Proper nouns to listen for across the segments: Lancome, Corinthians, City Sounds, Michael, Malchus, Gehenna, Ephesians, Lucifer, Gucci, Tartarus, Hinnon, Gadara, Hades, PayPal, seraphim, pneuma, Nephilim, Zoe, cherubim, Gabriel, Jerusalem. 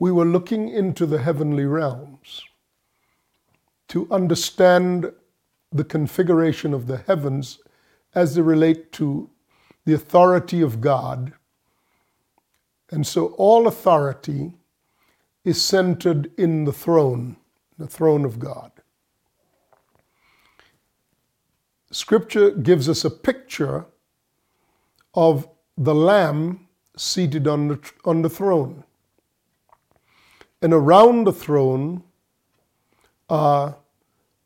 we were looking into the heavenly realms to understand the configuration of the heavens as they relate to the authority of God. And so all authority is centered in the throne of God. Scripture gives us a picture of the Lamb seated on the throne. And around the throne are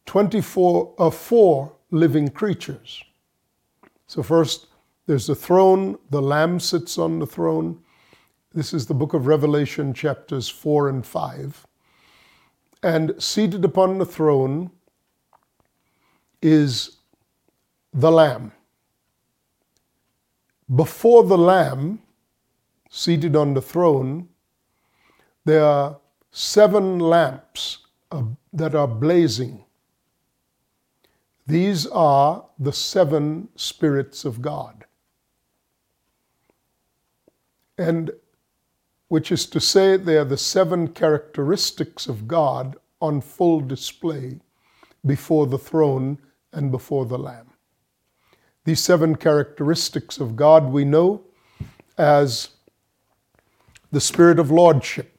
24 living creatures. So first, there's the throne, the Lamb sits on the throne. This is the book of Revelation, chapters 4 and 5. And seated upon the throne is the Lamb. Before the Lamb, seated on the throne, there are 7 lamps that are blazing. These are the 7 spirits of God. And which is to say, they are the 7 characteristics of God on full display before the throne and before the Lamb. These 7 characteristics of God we know as the spirit of lordship,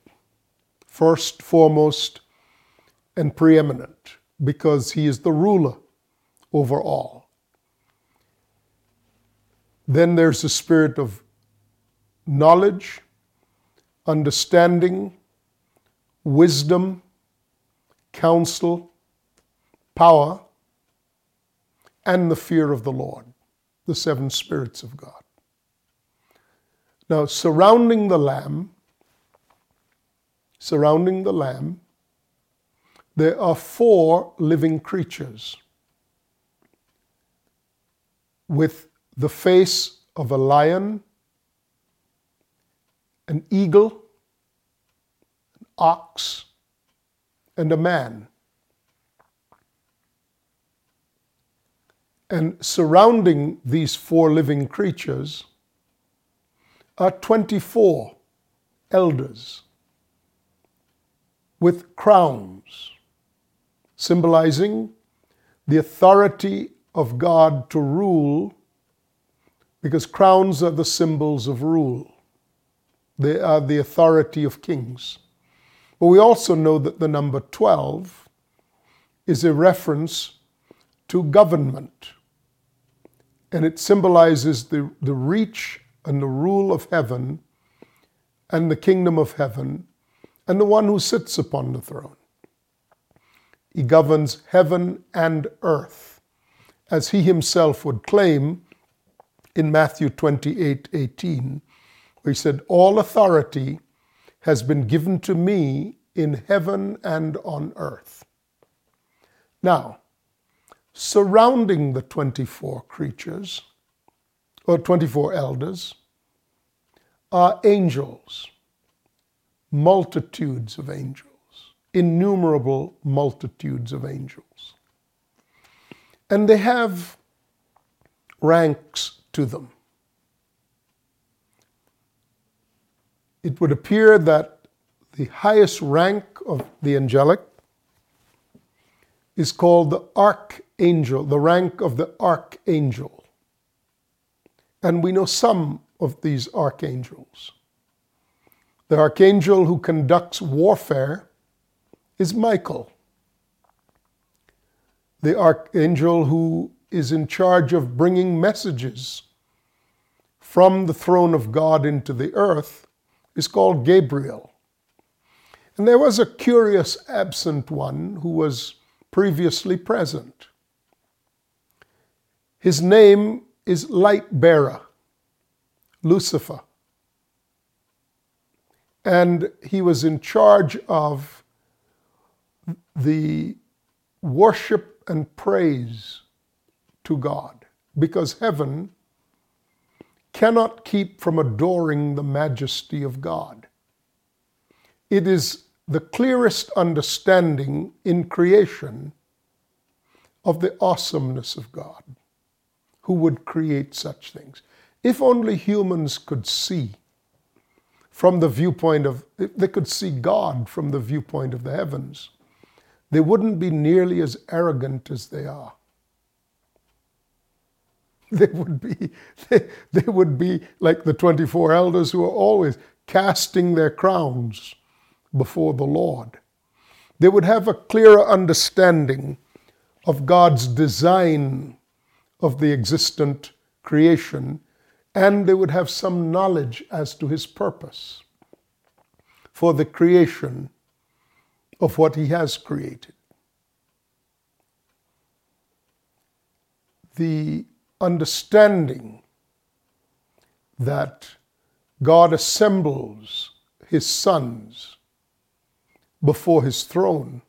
first, foremost, and preeminent, because he is the ruler over all. Then there's the spirit of knowledge, understanding, wisdom, counsel, power, and the fear of the Lord, the 7 spirits of God. Now, surrounding the Lamb, there are 4 living creatures with the face of a lion, an eagle, an ox, and a man. And surrounding these 4 living creatures are 24 elders with crowns, symbolizing the authority of God to rule, because crowns are the symbols of rule. They are the authority of kings. But we also know that the number 12 is a reference to government. And it symbolizes the reach and the rule of heaven and the kingdom of heaven and the one who sits upon the throne. He governs heaven and earth, as he himself would claim in Matthew 28:18. He said, "All authority has been given to me in heaven and on earth." Now, surrounding the 24 creatures, or 24 elders, are angels, multitudes of angels, innumerable multitudes of angels. And they have ranks to them. It would appear that the highest rank of the angelic is called the archangel, the rank of the archangel. And we know some of these archangels. The archangel who conducts warfare is Michael. The archangel who is in charge of bringing messages from the throne of God into the earth is called Gabriel. And there was a curious absent one who was previously present. His name is Light Bearer, Lucifer. And he was in charge of the worship and praise to God, because heaven cannot keep from adoring the majesty of God. It is the clearest understanding in creation of the awesomeness of God, who would create such things. If only humans could see from the viewpoint of, they could see God from the viewpoint of the heavens, they wouldn't be nearly as arrogant as they are. They would be like the 24 elders who are always casting their crowns before the Lord. They would have a clearer understanding of God's design of the existent creation, and they would have some knowledge as to his purpose for the creation of what he has created. The understanding that God assembles his sons before his throne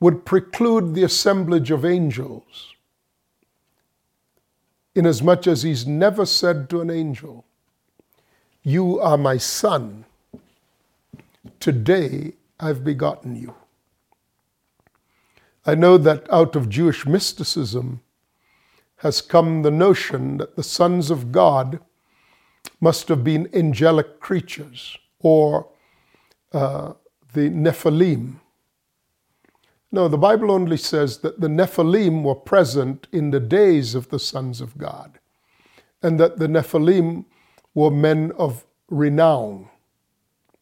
would preclude the assemblage of angels, inasmuch as he's never said to an angel, "You are my son, today I've begotten you." I know that out of Jewish mysticism has come the notion that the sons of God must have been angelic creatures, or the Nephilim. No, the Bible only says that the Nephilim were present in the days of the sons of God, and that the Nephilim were men of renown.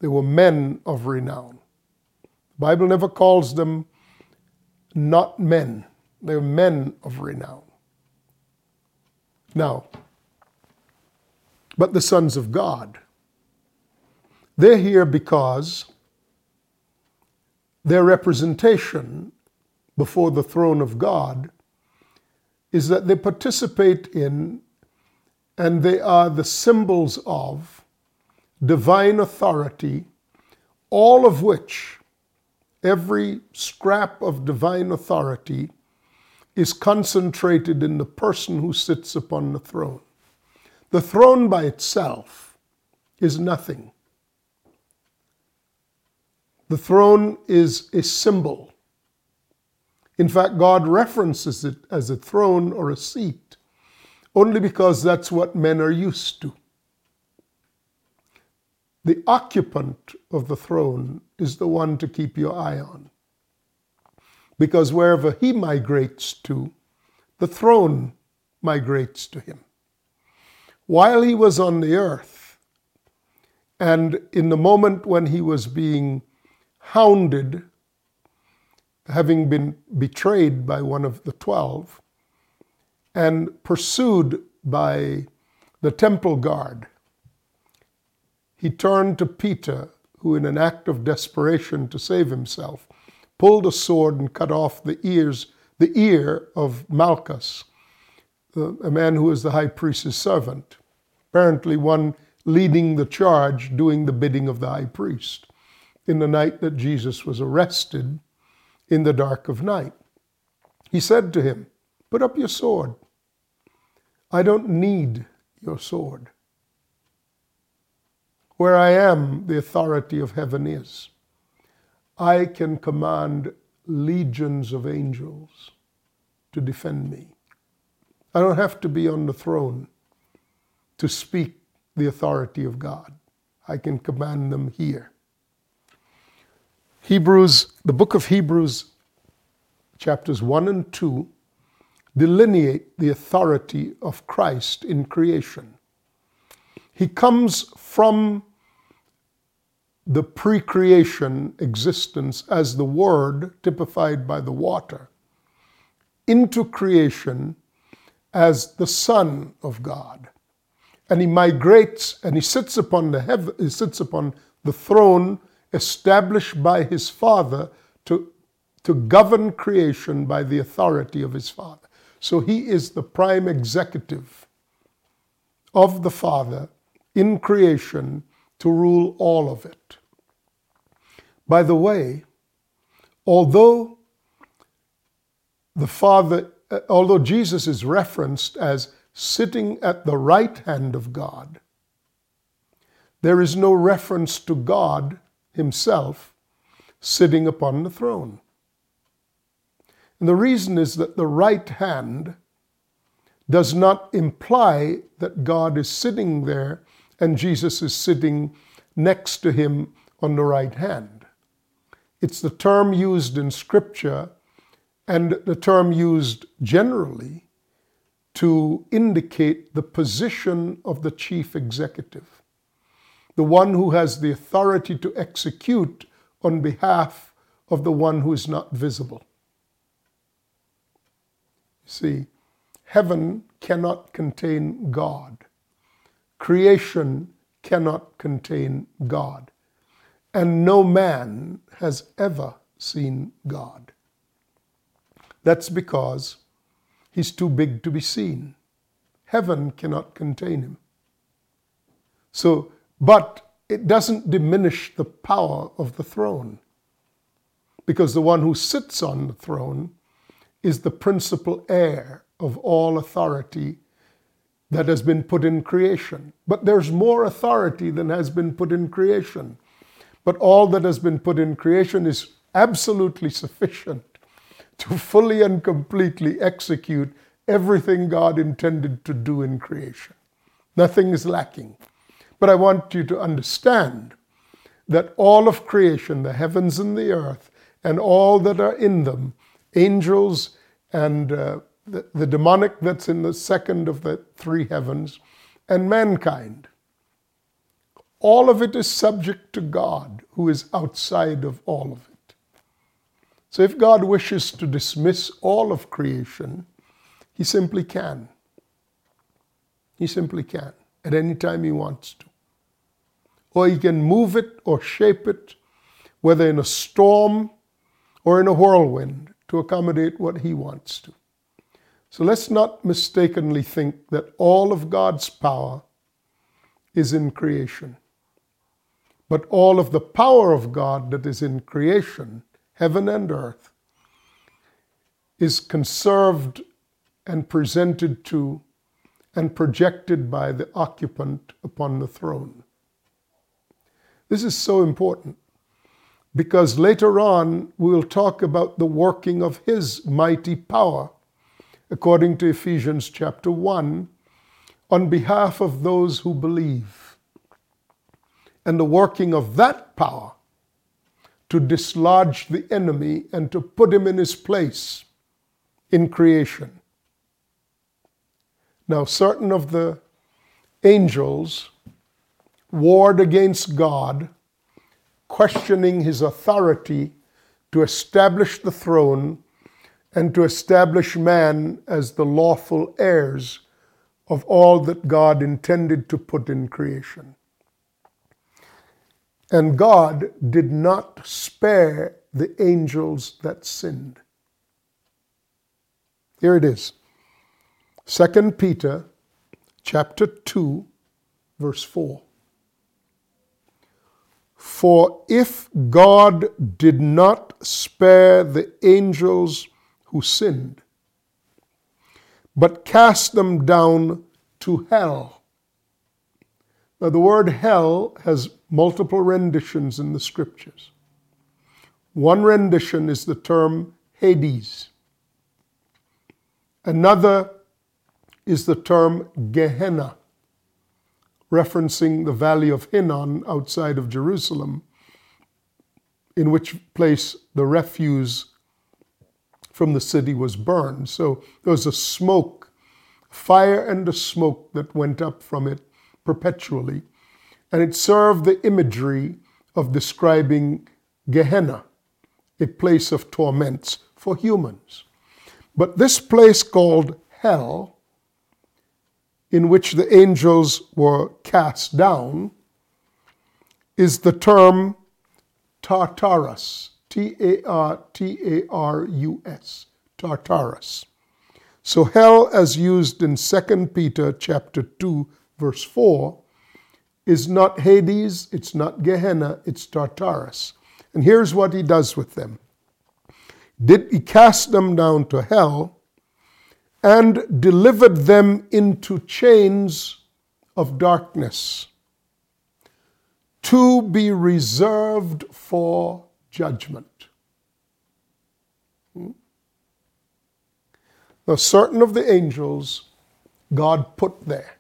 They were men of renown. The Bible never calls them not men. They were men of renown. Now, but the sons of God, they're here because their representation before the throne of God is that they participate in and they are the symbols of divine authority, all of which, every scrap of divine authority is concentrated in the person who sits upon the throne. The throne by itself is nothing. The throne is a symbol. In fact, God references it as a throne or a seat only because that's what men are used to. The occupant of the throne is the one to keep your eye on, because wherever he migrates to, the throne migrates to him. While he was on the earth, and in the moment when he was being hounded, having been betrayed by one of the 12, and pursued by the temple guard, he turned to Peter, who in an act of desperation to save himself, pulled a sword and cut off the ear of Malchus, a man who was the high priest's servant, apparently one leading the charge, doing the bidding of the high priest, in the night that Jesus was arrested in the dark of night. He said to him, "Put up your sword. I don't need your sword. Where I am, the authority of heaven is. I can command legions of angels to defend me. I don't have to be on the throne to speak the authority of God. I can command them here." Hebrews, the book of Hebrews, chapters 1 and 2, delineate the authority of Christ in creation. He comes from the pre-creation existence as the Word, typified by the water, into creation as the Son of God. And he migrates and he sits upon the throne established by his Father to govern creation by the authority of his Father. So he is the prime executive of the Father in creation to rule all of it. By the way, although Jesus is referenced as sitting at the right hand of God, there is no reference to God himself sitting upon the throne. And the reason is that the right hand does not imply that God is sitting there and Jesus is sitting next to him on the right hand. It's the term used in Scripture and the term used generally to indicate the position of the chief executive, the one who has the authority to execute on behalf of the one who is not visible. See, heaven cannot contain God. Creation cannot contain God. And no man has ever seen God. That's because he's too big to be seen. Heaven cannot contain him. So, but it doesn't diminish the power of the throne, because the one who sits on the throne is the principal heir of all authority that has been put in creation. But there's more authority than has been put in creation. But all that has been put in creation is absolutely sufficient to fully and completely execute everything God intended to do in creation. Nothing is lacking. But I want you to understand that all of creation, the heavens and the earth, and all that are in them, angels and the demonic that's in the second of the three heavens, and mankind, all of it is subject to God, who is outside of all of it. So if God wishes to dismiss all of creation, he simply can. He simply can, at any time he wants to. Or he can move it or shape it, whether in a storm or in a whirlwind, to accommodate what he wants to. So let's not mistakenly think that all of God's power is in creation. But all of the power of God that is in creation, heaven and earth, is conserved and presented to and projected by the occupant upon the throne. This is so important, because later on we'll talk about the working of his mighty power, according to Ephesians chapter 1, on behalf of those who believe, and the working of that power to dislodge the enemy and to put him in his place in creation. Now, certain of the angels warred against God, questioning his authority to establish the throne and to establish man as the lawful heirs of all that God intended to put in creation. And God did not spare the angels that sinned. Here it is. 2 Peter chapter 2, verse 4. For if God did not spare the angels who sinned, but cast them down to hell. Now, the word hell has multiple renditions in the Scriptures. One rendition is the term Hades. Another is the term Gehenna, referencing the valley of Hinnon outside of Jerusalem, in which place the refuse from the city was burned. So there was a smoke, fire and a smoke that went up from it perpetually. And it served the imagery of describing Gehenna, a place of torments for humans. But this place called hell, in which the angels were cast down, is the term Tartarus, T-A-R-T-A-R-U-S, Tartarus. So hell, as used in 2 Peter chapter 2, verse 4, is not Hades, it's not Gehenna, it's Tartarus. And here's what he does with them. He cast them down to hell and delivered them into chains of darkness to be reserved for judgment. Now, certain of the angels God put there.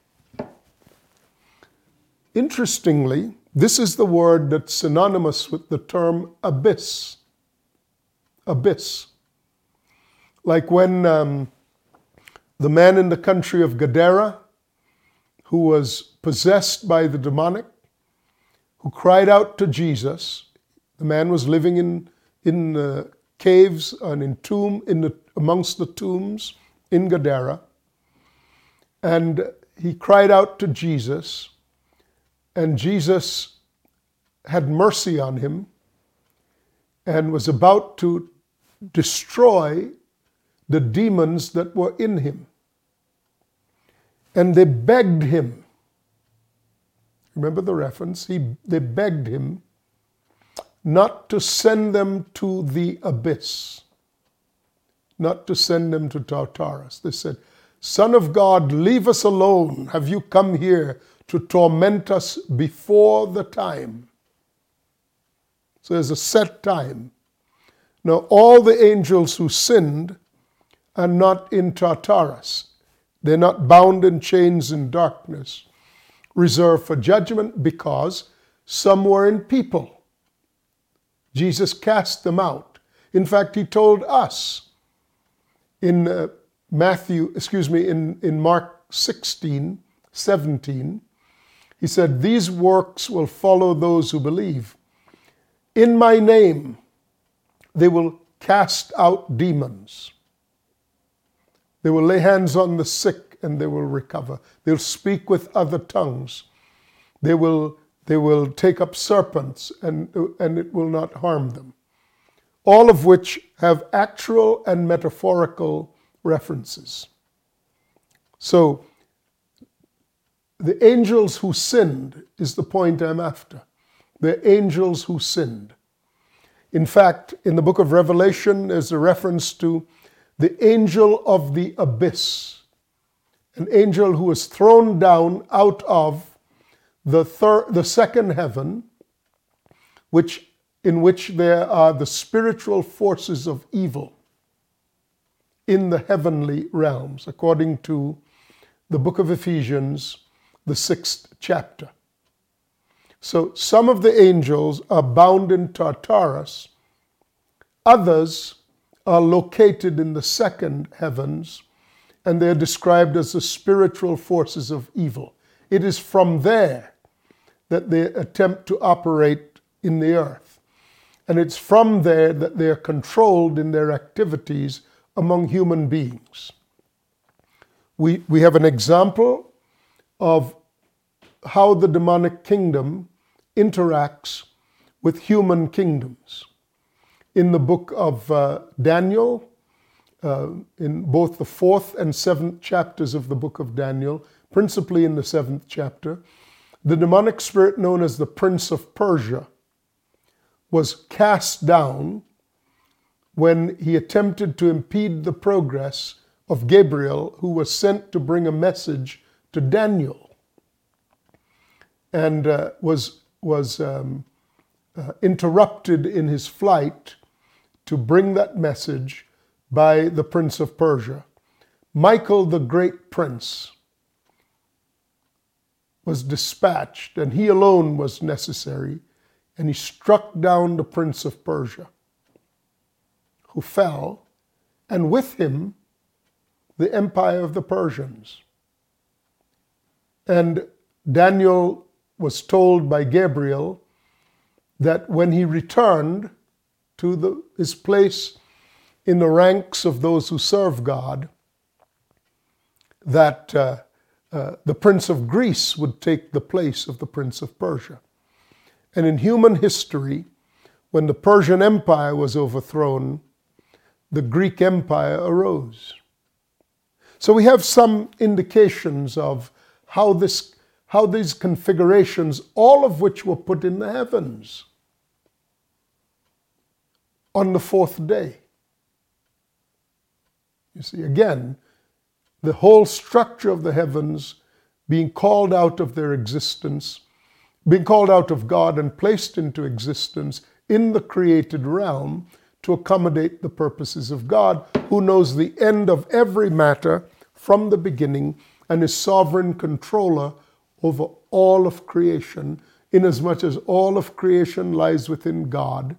Interestingly, this is the word that's synonymous with the term abyss. Abyss. Like when the man in the country of Gadara, who was possessed by the demonic, who cried out to Jesus. The man was living in caves and amongst the tombs in Gadara. And he cried out to Jesus, and Jesus had mercy on him and was about to destroy the demons that were in him. And they begged him. Remember the reference? They begged him not to send them to the abyss, not to send them to Tartarus. They said, Son of God, leave us alone. Have you come here to torment us before the time? So there's a set time. Now, all the angels who sinned are not in Tartarus. They're not bound in chains in darkness, reserved for judgment, because some were in people. Jesus cast them out. In fact, he told us in Mark 16, 17, he said, These works will follow those who believe. In my name, they will cast out demons. They will lay hands on the sick and they will recover. They'll speak with other tongues. They will take up serpents and it will not harm them. All of which have actual and metaphorical references. So the angels who sinned is the point I'm after. The angels who sinned. In fact, in the book of Revelation, there's a reference to the angel of the abyss, an angel who was thrown down out of the second heaven, in which there are the spiritual forces of evil in the heavenly realms, according to the book of Ephesians, the 6th chapter. So some of the angels are bound in Tartarus, others are located in the second heavens, and they're described as the spiritual forces of evil. It is from there that they attempt to operate in the earth. And it's from there that they are controlled in their activities among human beings. We have an example of how the demonic kingdom interacts with human kingdoms. In the book of Daniel, in both the 4th and 7th chapters of the book of Daniel, principally in the 7th chapter, the demonic spirit known as the Prince of Persia was cast down when he attempted to impede the progress of Gabriel, who was sent to bring a message to Daniel, and was interrupted in his flight to bring that message by the Prince of Persia. Michael, the great prince, was dispatched, and he alone was necessary, and he struck down the Prince of Persia, who fell, and with him, the empire of the Persians. And Daniel was told by Gabriel that when he returned to his place in the ranks of those who serve God, that the Prince of Greece would take the place of the Prince of Persia. And in human history, when the Persian Empire was overthrown, the Greek Empire arose. So we have some indications of how these configurations, all of which were put in the heavens on the 4th day. You see, again, the whole structure of the heavens being called out of their existence, being called out of God and placed into existence in the created realm to accommodate the purposes of God, who knows the end of every matter from the beginning and is sovereign controller over all of creation, inasmuch as all of creation lies within God,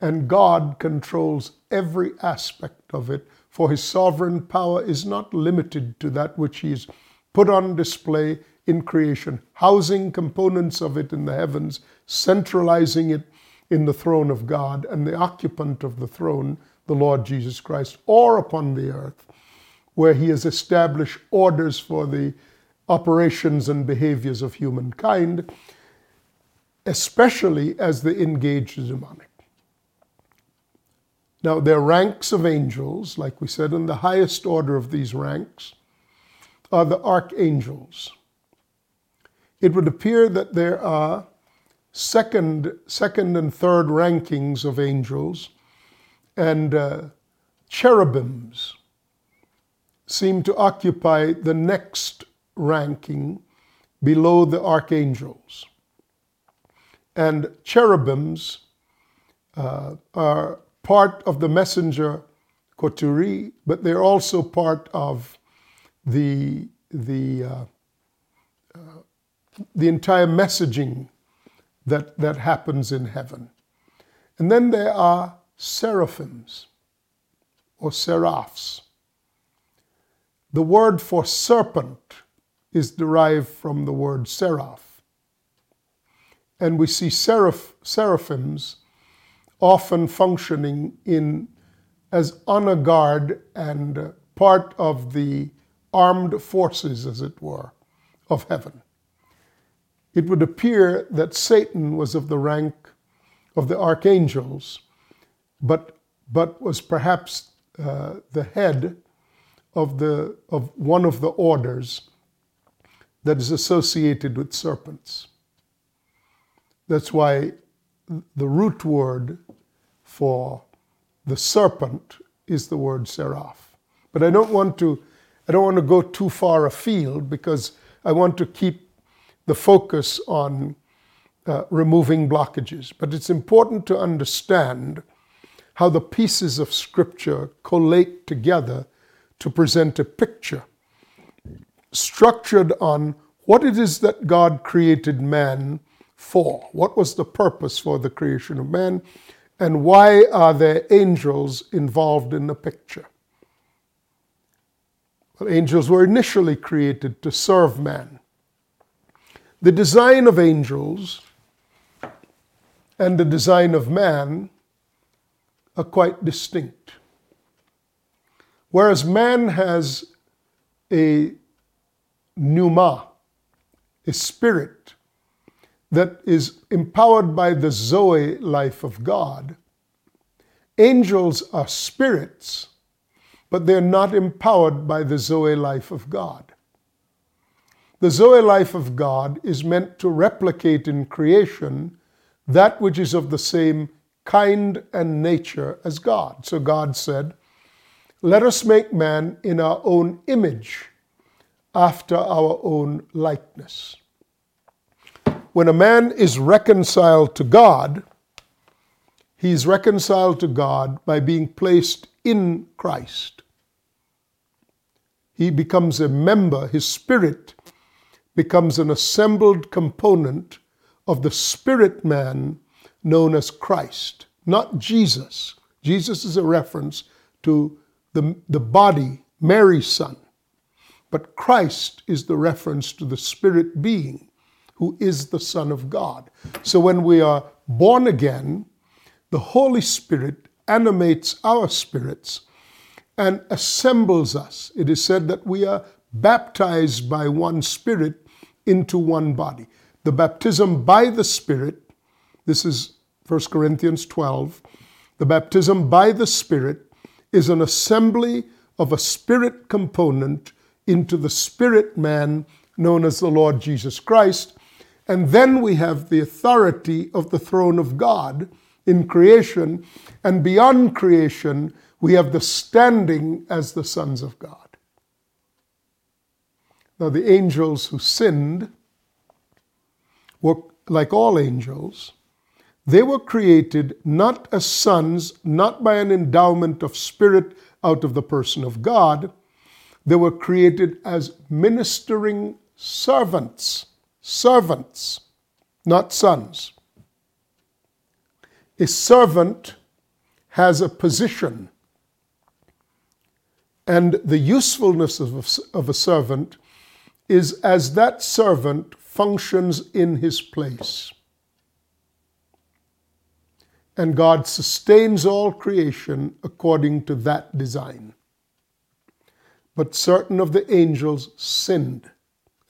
and God controls every aspect of it, for his sovereign power is not limited to that which he's put on display in creation, housing components of it in the heavens, centralizing it in the throne of God, and the occupant of the throne, the Lord Jesus Christ, or upon the earth, where he has established orders for the operations and behaviors of humankind, especially as they engage the demonic. Now, there are ranks of angels, like we said, and the highest order of these ranks are the archangels. It would appear that there are second and third rankings of angels, and cherubims seem to occupy the next ranking below the archangels. And cherubims are part of the messenger coterie, but they're also part of the entire messaging that happens in heaven. And then there are seraphims or seraphs. The word for serpent is derived from the word seraph. And we see seraphims often functioning as honor guard and part of the armed forces, as it were, of heaven. It would appear that Satan was of the rank of the archangels, but was perhaps the head of one of the orders that is associated with serpents. That's why the root word for the serpent is the word seraph. But I don't want to go too far afield, because I want to keep the focus on removing blockages. But it's important to understand how the pieces of Scripture collate together to present a picture structured on what it is that God created man for. What was the purpose for the creation of man, and why are there angels involved in the picture? Well, angels were initially created to serve man. The design of angels and the design of man are quite distinct. Whereas man has a pneuma, a spirit that is empowered by the Zoe life of God, angels are spirits, but they're not empowered by the Zoe life of God. The Zoe life of God is meant to replicate in creation that which is of the same kind and nature as God. So God said, "Let us make man in our own image, after our own likeness." When a man is reconciled to God, he is reconciled to God by being placed in Christ. He becomes a member, his spirit becomes an assembled component of the spirit man known as Christ, not Jesus. Jesus is a reference to the body, Mary's son. But Christ is the reference to the spirit being who is the Son of God. So when we are born again, the Holy Spirit animates our spirits and assembles us. It is said that we are baptized by one spirit into one body. The baptism by the Spirit, this is 1 Corinthians 12, the baptism by the Spirit is an assembly of a spirit component into the spirit man known as the Lord Jesus Christ. And then we have the authority of the throne of God in creation, and beyond creation, we have the standing as the sons of God. Now, the angels who sinned were, like all angels, they were created not as sons, not by an endowment of spirit out of the person of God. They were created as ministering servants servants, not sons. A servant has a position, and the usefulness of a servant is as that servant functions in his place. And God sustains all creation according to that design. But certain of the angels sinned,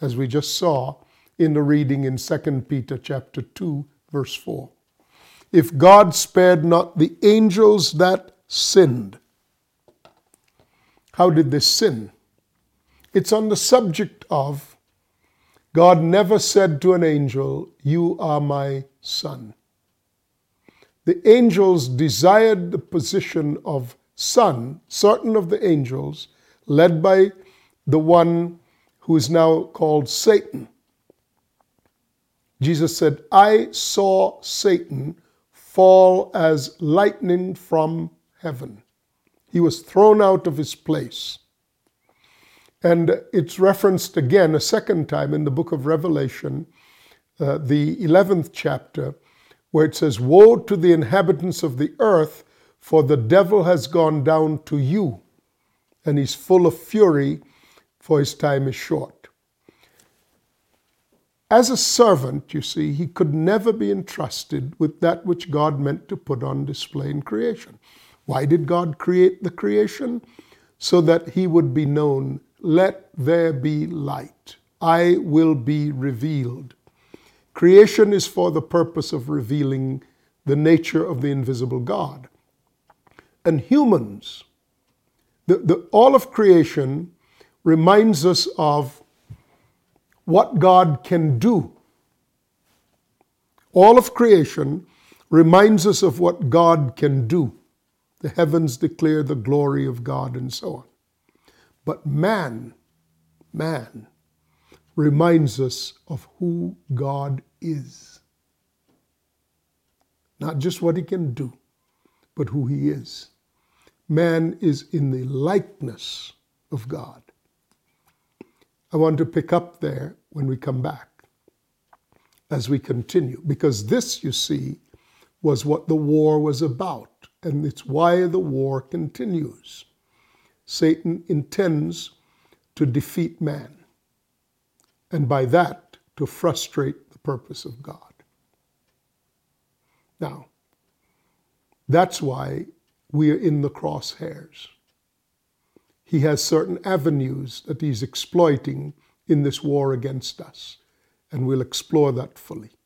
as we just saw in the reading in 2 Peter chapter 2, verse 4. If God spared not the angels that sinned. How did they sin? It's on the subject of God never said to an angel, "You are my son." The angels desired the position of son, certain of the angels, led by the one who is now called Satan. Jesus said, "I saw Satan fall as lightning from heaven." He was thrown out of his place. And it's referenced again a second time in the book of Revelation, the 11th chapter, where it says, "Woe to the inhabitants of the earth, for the devil has gone down to you, and he's full of fury, for his time is short." As a servant, you see, he could never be entrusted with that which God meant to put on display in creation. Why did God create the creation? So that he would be known. Let there be light. I will be revealed. Creation is for the purpose of revealing the nature of the invisible God. And humans, all of creation reminds us of what God can do. All of creation reminds us of what God can do. The heavens declare the glory of God and so on. But man reminds us of who God is. Not just what he can do, but who he is. Man is in the likeness of God. I want to pick up there when we come back as we continue, because this, you see, was what the war was about, and it's why the war continues. Satan intends to defeat man, and by that, to frustrate the purpose of God. Now, that's why we are in the crosshairs. He has certain avenues that he's exploiting in this war against us, and we'll explore that fully.